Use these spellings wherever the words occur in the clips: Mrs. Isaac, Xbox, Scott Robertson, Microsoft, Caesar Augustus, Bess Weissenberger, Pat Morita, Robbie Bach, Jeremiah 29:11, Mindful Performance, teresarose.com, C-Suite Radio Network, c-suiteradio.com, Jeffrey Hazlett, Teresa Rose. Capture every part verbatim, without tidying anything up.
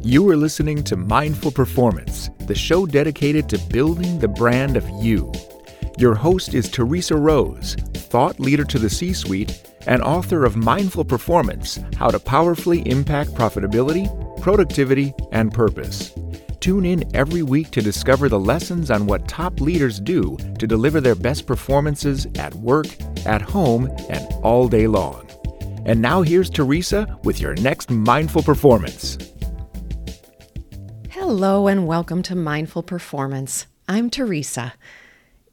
You are listening to Mindful Performance, the show dedicated to building the brand of you. Your host is Teresa Rose, thought leader to the C-suite and author of Mindful Performance, How to Powerfully Impact Profitability, Productivity, and Purpose. Tune in every week to discover the lessons on what top leaders do to deliver their best performances at work, at home, and all day long. And now here's Teresa with your next Mindful Performance. Hello and welcome to Mindful Performance. I'm Teresa.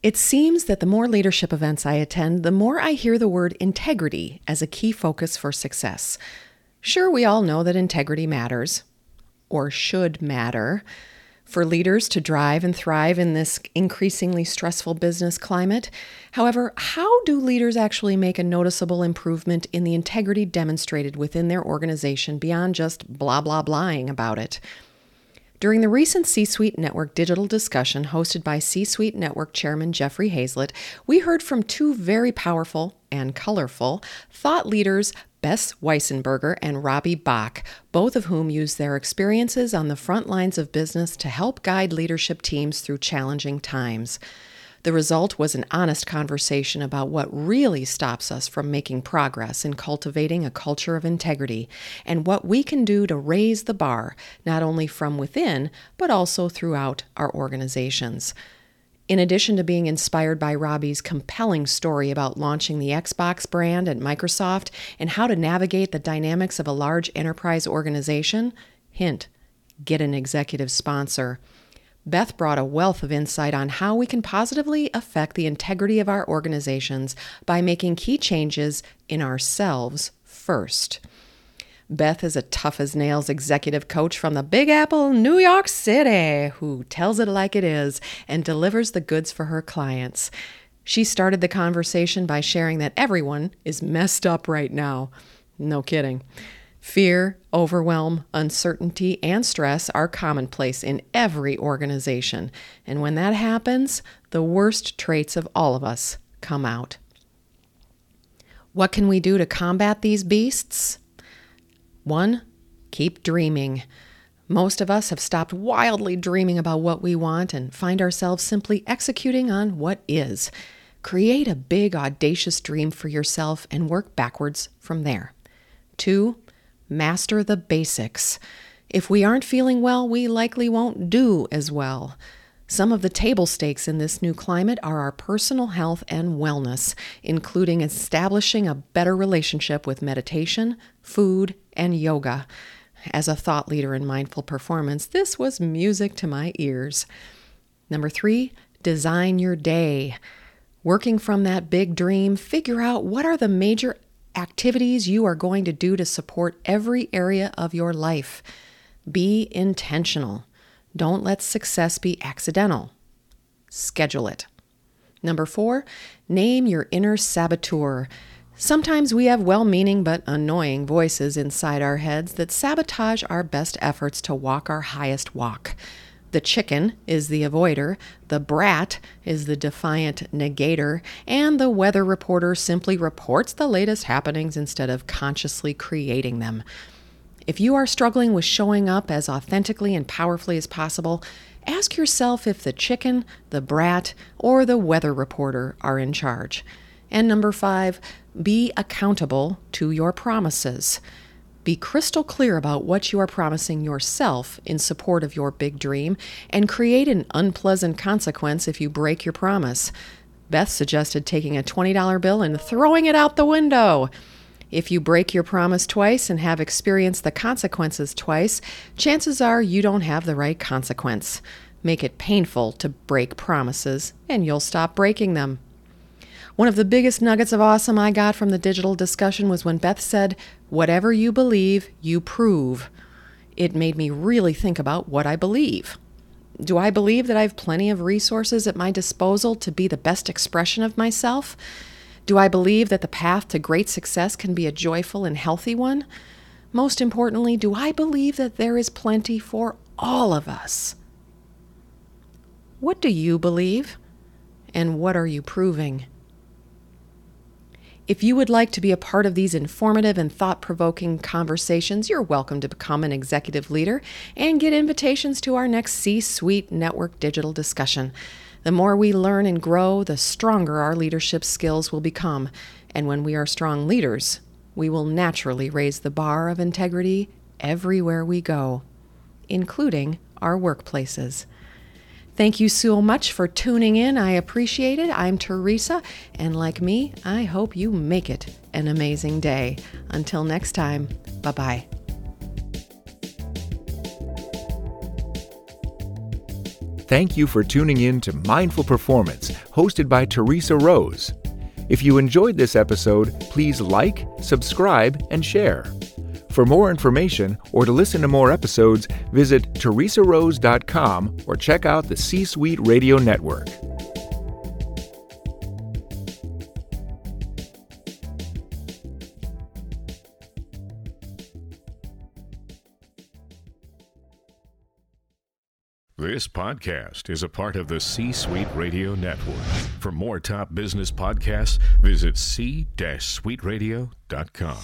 It seems that the more leadership events I attend, the more I hear the word integrity as a key focus for success. Sure, we all know that integrity matters, or should matter, for leaders to drive and thrive in this increasingly stressful business climate. However, how do leaders actually make a noticeable improvement in the integrity demonstrated within their organization beyond just blah, blah, blahing about it? During the recent C-Suite Network digital discussion hosted by C-Suite Network Chairman Jeffrey Hazlett, we heard from two very powerful and colorful thought leaders, Bess Weissenberger and Robbie Bach, both of whom use their experiences on the front lines of business to help guide leadership teams through challenging times. The result was an honest conversation about what really stops us from making progress in cultivating a culture of integrity and what we can do to raise the bar, not only from within, but also throughout our organizations. In addition to being inspired by Robbie's compelling story about launching the Xbox brand at Microsoft and how to navigate the dynamics of a large enterprise organization, hint, get an executive sponsor, Beth brought a wealth of insight on how we can positively affect the integrity of our organizations by making key changes in ourselves first. Beth is a tough-as-nails executive coach from the Big Apple, New York City, who tells it like it is and delivers the goods for her clients. She started the conversation by sharing that everyone is messed up right now. No kidding. Fear, overwhelm, uncertainty, and stress are commonplace in every organization. And when that happens, the worst traits of all of us come out. What can we do to combat these beasts? One, keep dreaming. Most of us have stopped wildly dreaming about what we want and find ourselves simply executing on what is. Create a big, audacious dream for yourself and work backwards from there. Two, master the basics. If we aren't feeling well, we likely won't do as well. Some of the table stakes in this new climate are our personal health and wellness, including establishing a better relationship with meditation, food, and yoga. As a thought leader in mindful performance, this was music to my ears. Number three, design your day. Working from that big dream, figure out what are the major activities you are going to do to support every area of your life. Be intentional. Don't let success be accidental. Schedule it. Number four, name your inner saboteur. Sometimes we have well-meaning but annoying voices inside our heads that sabotage our best efforts to walk our highest walk. The chicken is the avoider, the brat is the defiant negator, and the weather reporter simply reports the latest happenings instead of consciously creating them. If you are struggling with showing up as authentically and powerfully as possible, ask yourself if the chicken, the brat, or the weather reporter are in charge. And number five, be accountable to your promises. Be crystal clear about what you are promising yourself in support of your big dream and create an unpleasant consequence if you break your promise. Beth suggested taking a twenty dollar bill and throwing it out the window. If you break your promise twice and have experienced the consequences twice, chances are you don't have the right consequence. Make it painful to break promises, and you'll stop breaking them. One of the biggest nuggets of awesome I got from the digital discussion was when Beth said, "Whatever you believe, you prove." It made me really think about what I believe. Do I believe that I have plenty of resources at my disposal to be the best expression of myself? Do I believe that the path to great success can be a joyful and healthy one? Most importantly, do I believe that there is plenty for all of us? What do you believe? And what are you proving? If you would like to be a part of these informative and thought-provoking conversations, you're welcome to become an executive leader and get invitations to our next C-Suite Network digital discussion. The more we learn and grow, the stronger our leadership skills will become. And when we are strong leaders, we will naturally raise the bar of integrity everywhere we go, including our workplaces. Thank you so much for tuning in. I appreciate it. I'm Teresa, and like me, I hope you make it an amazing day. Until next time, bye-bye. Thank you for tuning in to Mindful Performance, hosted by Teresa Rose. If you enjoyed this episode, please like, subscribe, and share. For more information or to listen to more episodes, visit teresa rose dot com or check out the C-Suite Radio Network. This podcast is a part of the C-Suite Radio Network. For more top business podcasts, visit c suite radio dot com.